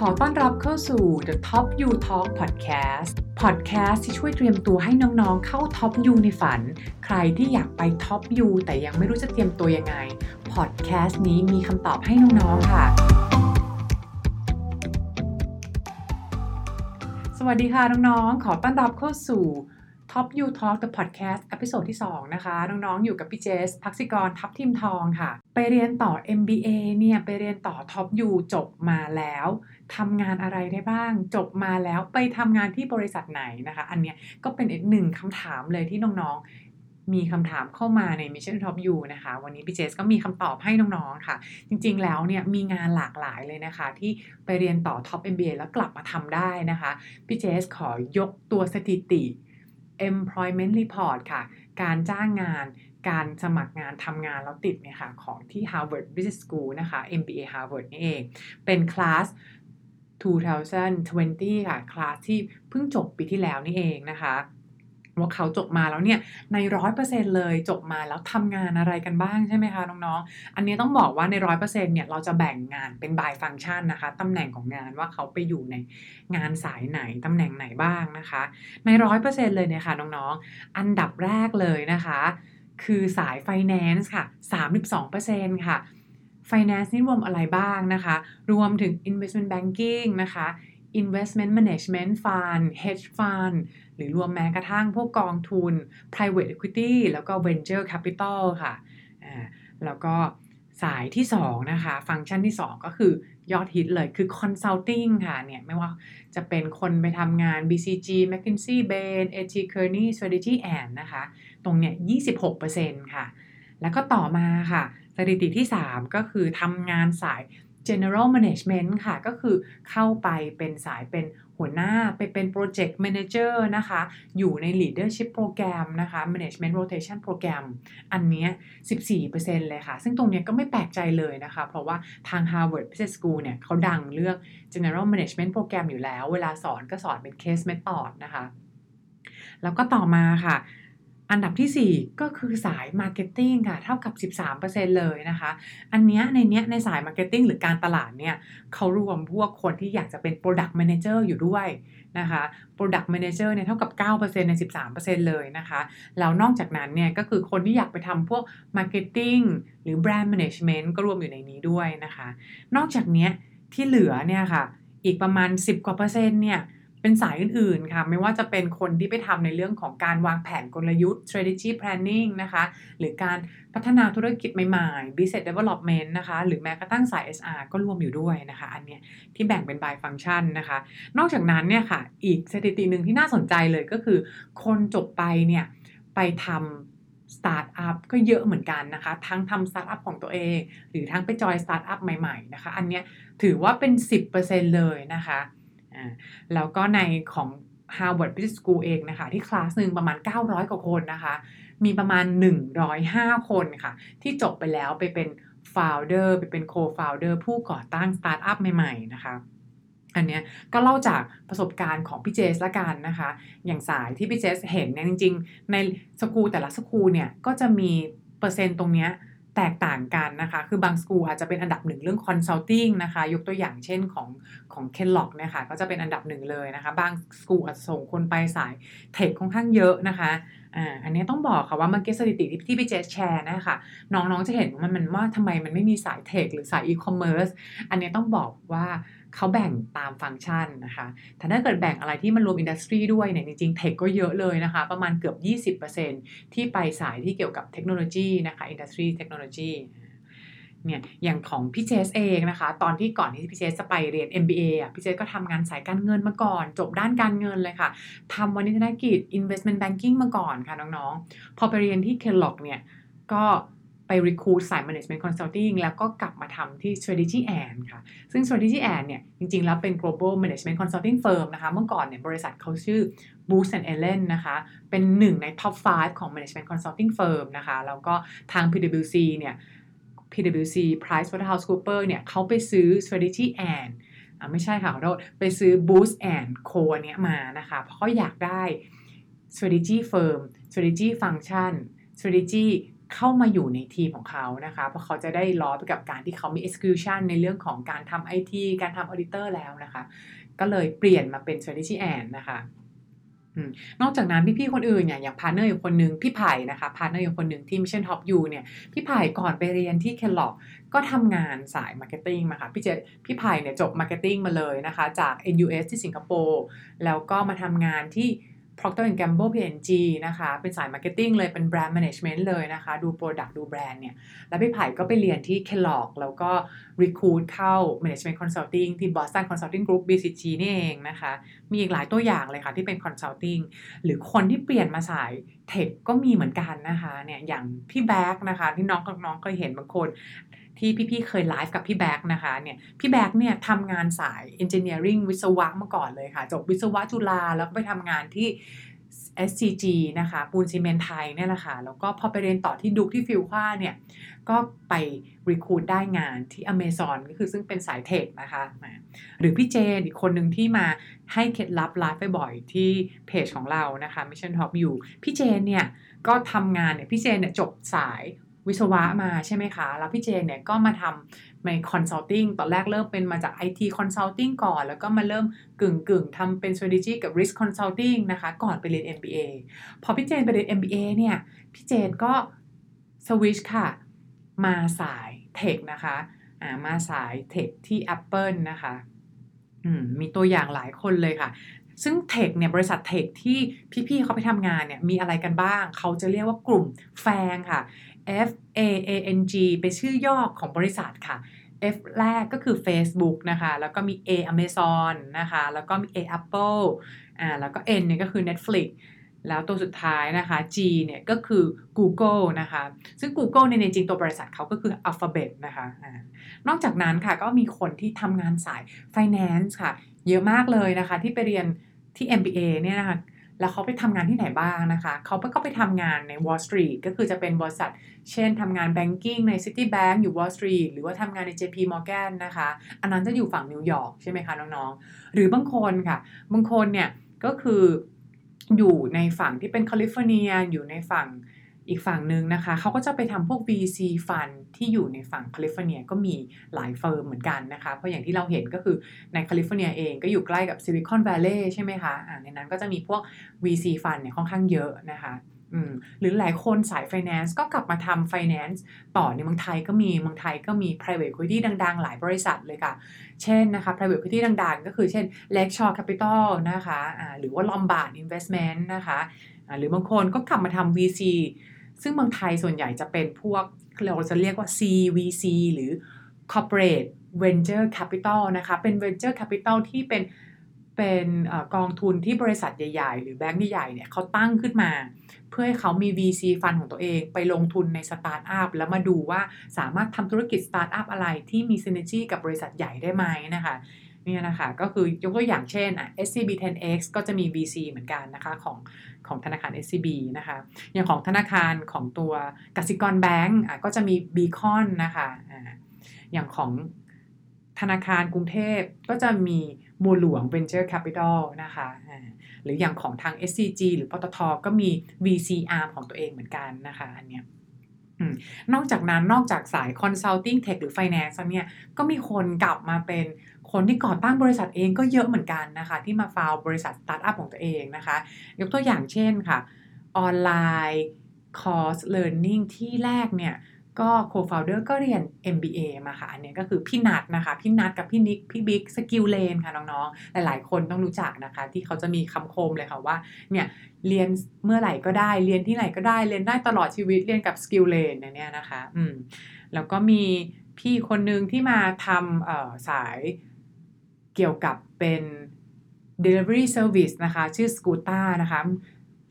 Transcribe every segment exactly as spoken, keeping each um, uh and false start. ขอต้อนรับเข้าสู่ The Top U Talk Podcast Podcast ที่ช่วยเตรียมตัวให้น้องๆเข้า Top U ในฝันใครที่อยากไป Top U แต่ยังไม่รู้จะเตรียมตัวยังไง Podcast นี้มีคำตอบให้น้องๆค่ะสวัสดีค่ะน้องๆขอต้อนรับเข้าสู่ Top U Talk The Podcast ตอนที่สองนะคะน้องๆอยู่กับพี่เจสภักษิกรทัพทิมทองค่ะไปเรียนต่อ เอ็ม บี เอ เนี่ยไปเรียนต่อ Top U จบมาแล้วทำงานอะไรได้บ้างจบมาแล้วไปทำงานที่บริษัทไหนนะคะอันเนี้ยก็เป็นอีกหนึ่งคำถามเลยที่น้องๆมีคำถามเข้ามาใน Mission To Hub นะคะวันนี้พี่เจสก็มีคำตอบให้น้องๆค่ะจริงๆแล้วเนี่ยมีงานหลากหลายเลยนะคะที่ไปเรียนต่อ Top เอ็ม บี เอ แล้วกลับมาทำได้นะคะพี่เจสขอยกตัวสถิติ Employment Report ค่ะการจ้างงานการสมัครงานทำงานแล้วติดเนี่ยค่ะของที่ Harvard Business School นะคะ เอ็ม บี เอ Harvard นี่เองเป็นคลาสสองพันยี่สิบค่ะคลาสที่เพิ่งจบปีที่แล้วนี่เองนะคะว่าเขาจบมาแล้วเนี่ยใน หนึ่งร้อยเปอร์เซ็นต์ เลยจบมาแล้วทำงานอะไรกันบ้างใช่ไหมคะน้องๆอันนี้ต้องบอกว่าใน หนึ่งร้อยเปอร์เซ็นต์ เนี่ยเราจะแบ่งงานเป็น by function นะคะตำแหน่งของงานว่าเขาไปอยู่ในงานสายไหนตำแหน่งไหนบ้างนะคะใน หนึ่งร้อยเปอร์เซ็นต์ เลยเนี่ยค่ะน้องๆอันดับแรกเลยนะคะคือสาย Finance ค่ะ สามสิบสองเปอร์เซ็นต์ ค่ะ Finance นี่รวมอะไรบ้างนะคะรวมถึง Investment Banking นะคะ Investment Management Fund Hedge Fund หรือรวมแม้กระทั่งพวกกองทุน Private Equity แล้วก็ Venture Capital ค่ะอ่าแล้วก็สายที่สองนะคะฟังก์ชันที่สองก็คือยอดฮิตเลยคือ Consulting ค่ะเนี่ยไม่ว่าจะเป็นคนไปทำงาน บี ซี จี McKinsey Bain เอ ที Kearney Strategy and นะคะตรงเนี่ย ยี่สิบหกเปอร์เซ็นต์ ค่ะแล้วก็ต่อมาค่ะสถิติที่สามก็คือทำงานสาย General Management ค่ะก็คือเข้าไปเป็นสายเป็นหัวหน้าไปเป็น Project Manager นะคะอยู่ใน Leadership Program นะคะ Management Rotation Program อันเนี้ย สิบสี่เปอร์เซ็นต์ เลยค่ะซึ่งตรงเนี้ยก็ไม่แปลกใจเลยนะคะเพราะว่าทาง Harvard Business School เนี่ยเขาดังเรื่อง General Management Program อยู่แล้วเวลาสอนก็สอนเป็น Case Method นะคะแล้วก็ต่อมาค่ะอันดับที่สี่ก็คือสาย marketing ค่ะเท่ากับ สิบสามเปอร์เซ็นต์ เลยนะคะอันเนี้ยในเนี้ยในสาย marketing หรือการตลาดเนี่ยเขารวมพวกคนที่อยากจะเป็น product manager อยู่ด้วยนะคะ product manager เนี่ยเท่ากับ เก้าเปอร์เซ็นต์ ใน สิบสามเปอร์เซ็นต์ เลยนะคะแล้วนอกจากนั้นเนี่ยก็คือคนที่อยากไปทำพวก marketing หรือ brand management ก็รวมอยู่ในนี้ด้วยนะคะนอกจากเนี้ยที่เหลือเนี่ยค่ะอีกประมาณสิบกว่าเปอร์เซ็นต์เนี่ยเป็นสายอื่นๆค่ะไม่ว่าจะเป็นคนที่ไปทำในเรื่องของการวางแผนกลยุทธ์ strategy planning นะคะหรือการพัฒนาธุรกิจใหม่ๆ business development นะคะหรือแม้กระทั่งสาย เอส อาร์ ก็รวมอยู่ด้วยนะคะอันเนี้ยที่แบ่งเป็น by function นะคะนอกจากนั้นเนี่ยค่ะอีกสถิติหนึ่งที่น่าสนใจเลยก็คือคนจบไปเนี่ยไปทำสตาร์ทอัพก็เยอะเหมือนกันนะคะทั้งทำสตาร์ทอัพของตัวเองหรือทั้งไปจอยสตาร์ทอัพใหม่ๆนะคะอันเนี้ยถือว่าเป็น สิบเปอร์เซ็นต์ เลยนะคะแล้วก็ในของ Harvard Business School เองนะคะที่คลาสหนึ่งประมาณเก้าร้อยกว่าคนนะคะมีประมาณหนึ่งร้อยห้าคนค่ะที่จบไปแล้วไปเป็น founder ไปเป็น co-founder ผู้ก่อตั้ง startup ใหม่ๆนะคะอันเนี้ยก็เล่าจากประสบการณ์ของพี่เจสละกันนะคะอย่างสายที่พี่เจสเห็นเนี่ยจริงๆในสกูลแต่ละสกูลเนี่ยก็จะมีเปอร์เซ็นต์ตรงเนี้ยแตกต่างกันนะคะคือบางสกูลอาจจะเป็นอันดับหนึ่งเรื่อง consulting นะคะยกตัวอย่างเช่นของของ Kellogg นะคะก็จะเป็นอันดับหนึ่งเลยนะคะบางสกูลอาจจะส่งคนไปสาย tech ค่อนข้างเยอะนะคะอ่าอันนี้ต้องบอกค่ะว่าเมื่อกี้สถิติที่พี่เจสแชร์นะคะน้องๆจะเห็นมันมันว่าทำไมมันไม่มีสาย tech หรือสาย e-commerce อันนี้ต้องบอกว่าเขาแบ่งตามฟังก์ชันนะคะแต่ถ้าเกิดแบ่งอะไรที่มันรวมอินดัสทรีด้วยเนี่ยจริงๆเทคก็เยอะเลยนะคะประมาณเกือบ ยี่สิบเปอร์เซ็นต์ ที่ไปสายที่เกี่ยวกับเทคโนโลยีนะคะอินดัสทรีเทคโนโลยีเนี่ยอย่างของพี่เจสเองนะคะตอนที่ก่อนที่พี่เจสจะไปเรียน เอ็ม บี เอ อ่ะพี่เจสก็ทำงานสายการเงินมาก่อนจบด้านการเงินเลยค่ะทำวณิธนกิจ Investment Banking มาก่อนค่ะน้องๆพอไปเรียนที่ Kellogg เนี่ยก็ไป recruit สาย management consulting แล้วก็กลับมาทำที่ strategy and ค่ะซึ่ง strategy and เนี่ยจริงๆแล้วเป็น global management consulting firm นะคะเมื่อก่อนเนี่ยบริษัทเขาชื่อ Booth and Allen นะคะเป็นหนึ่งใน top ห้า ของ management consulting firm นะคะแล้วก็ทาง พี ดับเบิลยู ซี เนี่ย พี ดับเบิลยู ซีPricewaterhouseCoopers เนี่ยเขาไปซื้อ strategy and อ่ะไม่ใช่ค่ะขอโทษไปซื้อ Booth and Co เนี่ยมานะคะเพราะเขาอยากได้ strategy firm strategy function strategy เข้ามาอยู่ในทีมของเขานะคะเพราะเขาจะได้ล้อไปกับการที่เขามี execution ในเรื่องของการทำ ไอ ที การทำ auditor แล้วนะคะก็เลยเปลี่ยนมาเป็น strategy and นะคะนอกจากนั้นพี่ๆคนอื่นเนี่ยอย่างพาร์ทเนอร์อีกคนนึงพี่ไผ่นะคะพาร์ทเนอร์อีกคนนึงที่ Mission Top U เนี่ยพี่ไผ่ก่อนไปเรียนที่ Kellogg ก็ทำงานสาย marketing มาค่ะพี่เจพี่ไผ่เนี่ยจบ marketing มาเลยนะคะจาก เอ็น ยู เอส ที่สิงคโปร์แล้วก็มาทำงานที่ Procter แอนด์ Gamble พี เอ็น จี นะคะเป็นสาย marketing เลยเป็น brand management เลยนะคะดู product ดู brand เนี่ยแล้วพี่ไผ่ก็ไปเรียนที่ Kellogg แล้วก็ recruit เข้า management consulting ที่ Boston Consulting Group บี ซี จี นี่เองนะคะมีอีกหลายตัวอย่างเลยค่ะที่เป็น consulting หรือคนที่เปลี่ยนมาสาย tech ก็มีเหมือนกันนะคะเนี่ยอย่างพี่แบ๊กนะคะที่น้องกับน้องเคยเห็นบางคนที่พี่ๆเคยไลฟ์กับพี่แบ๊กนะคะเนี่ยพี่แบ๊กเนี่ยทำงานสาย engineering วิศวะมาก่อนเลยค่ะจบวิศวะจุฬาแล้วก็ไปทำงานที่ เอส ซี จี นะคะปูนซีเมนต์ไทยเนี่ยแหละค่ะแล้วก็พอไปเรียนต่อที่ Duke ที่ฟิลค่าเนี่ยก็ไป recruit ได้งานที่ Amazon ก็คือซึ่งเป็นสายเทคนะคะหรือพี่เจนอีกคนหนึ่งที่มาให้เคล็ดลับไลฟ์บ่อยๆที่เพจของเรานะคะ Mission Top U พี่เจนเนี่ยก็ทำงานเนี่ยพี่เจนเนี่ยจบสายวิศวะมาใช่ไหมคะแล้วพี่เจนเนี่ยก็มาทำใน consulting ตอนแรกเริ่มเป็นมาจาก ไอ ที consulting ก่อนแล้วก็มาเริ่มกึ่งๆทำเป็น strategy กับ risk consulting นะคะก่อนไปเรียน เอ็ม บี เอ พอพี่เจนไปเรียน เอ็ม บี เอ เนี่ยพี่เจนก็ switch ค่ะมาสาย tech นะคะอ่ามาสาย tech ที่ Apple นะคะอืมมีตัวอย่างหลายคนเลยค่ะซึ่งเทคเนี่ยบริษัทเทคที่พี่ๆเขาไปทำงานเนี่ยมีอะไรกันบ้างเขาจะเรียกว่ากลุ่มแฟงค่ะ F A A N G เป็นชื่อย่อของบริษัทค่ะ F แรกก็คือ Facebook นะคะแล้วก็มี A Amazon นะคะแล้วก็มี A Apple อ่าแล้วก็ N เนี่ยก็คือ Netflix แล้วตัวสุดท้ายนะคะ G เนี่ยก็คือ Google นะคะซึ่ง Google เนี่ยจริงตัวบริษัทเขาก็คือ Alphabet นะคะอ่านอกจากนั้นค่ะก็มีคนที่ทำงานสาย Finance ค่ะเยอะมากเลยนะคะที่ไปเรียนที่ เอ็ม บี เอ เนี่ยนะคะแล้วเขาไปทำงานที่ไหนบ้างนะคะเขาก็ไปทำงานใน Wall Street ก็คือจะเป็นบริษัทเช่นทำงาน Banking ใน City Bank อยู่ Wall Street หรือว่าทำงานใน เจ พี Morgan นะคะอันนั้นจะอยู่ฝั่งนิวยอร์กใช่ไหมคะน้องๆหรือบางคนค่ะบางคนเนี่ยก็คืออยู่ในฝั่งที่เป็นแคลิฟอร์เนียอยู่ในฝั่งอีกฝั่งนึงนะคะเขาก็จะไปทำพวก วี ซี Fund ที่อยู่ในฝั่งแคลิฟอร์เนียก็มีหลายเฟิร์มเหมือนกันนะคะเพราะอย่างที่เราเห็นก็คือในแคลิฟอร์เนียเองก็อยู่ใกล้กับซิลิคอนแวลเลย์ใช่ไหมคะอ่าในนั้นก็จะมีพวก วี ซี Fund เนี่ยค่อนข้างเยอะนะคะอืมหรือหลายคนสาย Finance ก็กลับมาทำ Finance ต่อในเมืองไทยก็มีเมืองไทยก็มี private equity ดังๆหลายบริษัทเลยค่ะเช่นนะคะ private equity ดังๆก็คือเช่น Lakeshore Capital นะคะอ่าหรือว่า Lombard Investment นะคะอ่าหรือบางคนก็กลับมาทำ วี ซีซึ่งเมืองไทยส่วนใหญ่จะเป็นพวกเราจะเรียกว่า ซี วี ซี หรือ Corporate Venture Capital นะคะเป็น Venture Capital ที่เป็นเป็นกองทุนที่บริษัทใหญ่ๆหรือแบงก์ใหญ่ๆเนี่ยเขาตั้งขึ้นมาเพื่อให้เขามี วี ซี Fund ของตัวเองไปลงทุนในสตาร์ทอัพแล้วมาดูว่าสามารถทำธุรกิจสตาร์ทอัพอะไรที่มี Synergy กับบริษัทใหญ่ได้ไหมนะคะเนี่ยนะคะก็คือยกตัวอย่างเช่นอ่ะ เอส ซี บี เท็น เอ็กซ์ ก็จะมี วี ซี เหมือนกันนะคะของของธนาคาร เอส ซี บี นะคะอย่างของธนาคารของตัวกสิกรแบงก์อ่ะก็จะมี Beacon นะคะอ่าอย่างของธนาคารกรุงเทพก็จะมีบัวหลวง Venture Capital นะคะอ่าหรืออย่างของทาง เอส ซี จี หรือปตท.ก็มี วี ซี Arm ของตัวเองเหมือนกันนะคะอันเนี้ยนอกจากนั้นนอกจากสาย Consulting Tech หรือ Finance เนี่ยก็มีคนกลับมาเป็นคนที่ก่อตั้งบริษัทเองก็เยอะเหมือนกันนะคะที่มาฟาวบริษัทสตาร์ทอัพของตัวเองนะคะยกตัวอย่างเช่นค่ะออนไลน์คอร์สเลิร์นนิ่งที่แรกเนี่ยก็โคฟาวเดอร์ก็เรียน เอ็ม บี เอ มาค่ะอันนี้ก็คือพี่นัทนะคะพี่นัทกับพี่นิกพี่บิ๊กสกิลเลนค่ะน้องๆหลายๆคนต้องรู้จักนะคะที่เขาจะมีคำคมเลยค่ะว่าเนี่ยเรียนเมื่อไหร่ก็ได้เรียนที่ไหนก็ได้เรียนได้ตลอดชีวิตเรียนกับสกิลเลนเนี่ยนะคะอืมแล้วก็มีพี่คนนึงที่มาทำเอ่อสายเกี่ยวกับเป็น delivery service นะคะชื่อ Skuta นะคะ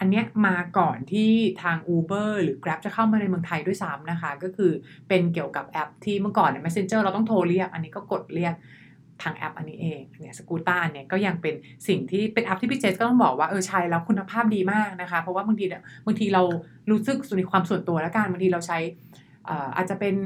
อันเนี้ยมาก่อนที่ทาง Uber หรือ Grab จะเข้ามาในเมืองไทยด้วยซ้ำนะคะก็คือเป็นเกี่ยวกับแอปที่เมื่อก่อนใน Messenger เราต้องโทรเรียกอันนี้ก็กดเรียกทางแอปอันนี้เองเนี่ย Skuta เนี่ยก็ยังเป็นสิ่งที่เป็นแอปที่พี่เจสก็ต้องบอกว่าเออใช้แล้วคุณภาพดีมากนะคะเพราะว่าบางทีบางทีเรารู้สึกในความส่วนตัวแล้วกันบางทีเราใช้ อาจจะเป็น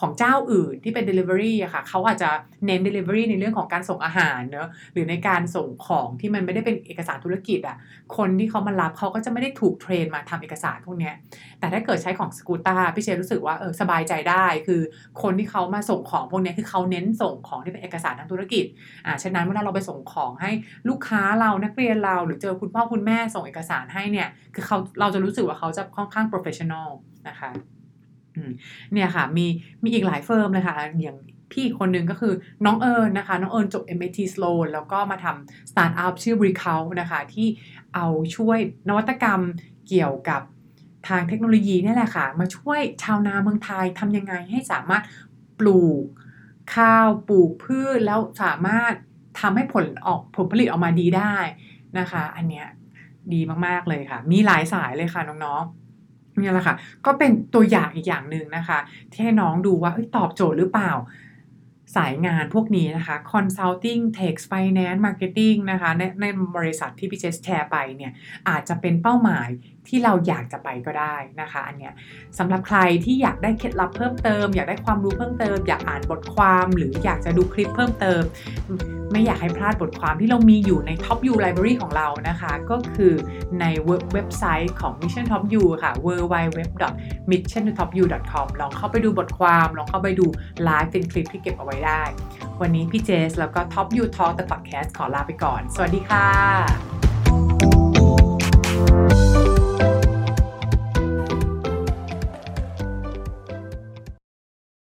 ของเจ้าอื่นที่เป็น delivery อ่ะค่ะเขาอาจจะเน้น delivery ในเรื่องของการส่งอาหารเนอะหรือในการส่งของที่มันไม่ได้เป็นเอกสารธุรกิจอ่ะคนที่เขามารับเขาก็จะไม่ได้ถูกเทรนมาทำเอกสารพวกเนี้ยแต่ถ้าเกิดใช้ของ Skuta พี่เชรู้สึกว่าเออสบายใจได้คือคนที่เขามาส่งของพวกเนี้ยคือเขาเน้นส่งของที่เป็นเอกสารทางธุรกิจอ่ะฉะนั้นเวลาเราไปส่งของให้ลูกค้าเรานักเรียนเราหรือเจอคุณพ่อคุณแม่ส่งเอกสารให้เนี่ยคือเขาเราจะรู้สึกว่าเขาจะค่อนข้าง professional นะคะเนี่ยค่ะมีมีอีกหลายเฟิร์มเลยค่ะอย่างพี่คนนึงก็คือน้องเอิญนะคะน้องเอิญจบ เอ็ม ไอ ที Sloan แล้วก็มาทำสตาร์ทอัพชื่อ Recount นะคะที่เอาช่วยนวัตกรรมเกี่ยวกับทางเทคโนโลยีนี่แหละค่ะมาช่วยชาวนาเมืองไทยทำยังไงให้สามารถปลูกข้าวปลูกพืชแล้วสามารถทำให้ผลออกผลผลิตออกมาดีได้นะคะอันเนี้ยดีมากๆเลยค่ะมีหลายสายเลยค่ะน้องๆนี่แหละค่ะก็เป็นตัวอย่างอีกอย่างนึงนะคะที่ให้น้องดูว่าตอบโจทย์หรือเปล่าสายงานพวกนี้นะคะ consulting tax finance marketing นะคะในในบริษัทที่พี่เจสแชร์ไปเนี่ยอาจจะเป็นเป้าหมายที่เราอยากจะไปก็ได้นะคะอันเนี้ยสำหรับใครที่อยากได้เคล็ดลับเพิ่มเติมอยากได้ความรู้เพิ่มเติมอยากอ่านบทความหรืออยากจะดูคลิปเพิ่มเติมไม่อยากให้พลาดบทความที่เรามีอยู่ใน Top U Library ของเรานะคะก็คือในเว็บไซต์ของ Mission Top U ค่ะ ดับเบิลยู ดับเบิลยู ดับเบิลยู ดอท มิชชั่น ทู ท็อป ยู ดอท คอม ลองเข้าไปดูบทความลองเข้าไปดูไลฟ์เป็นคลิปที่เก็บเอาไว้ได้วันนี้พี่เจสแล้วก็ Top U Talk The Podcast ขอลาไปก่อนสวัสดีค่ะ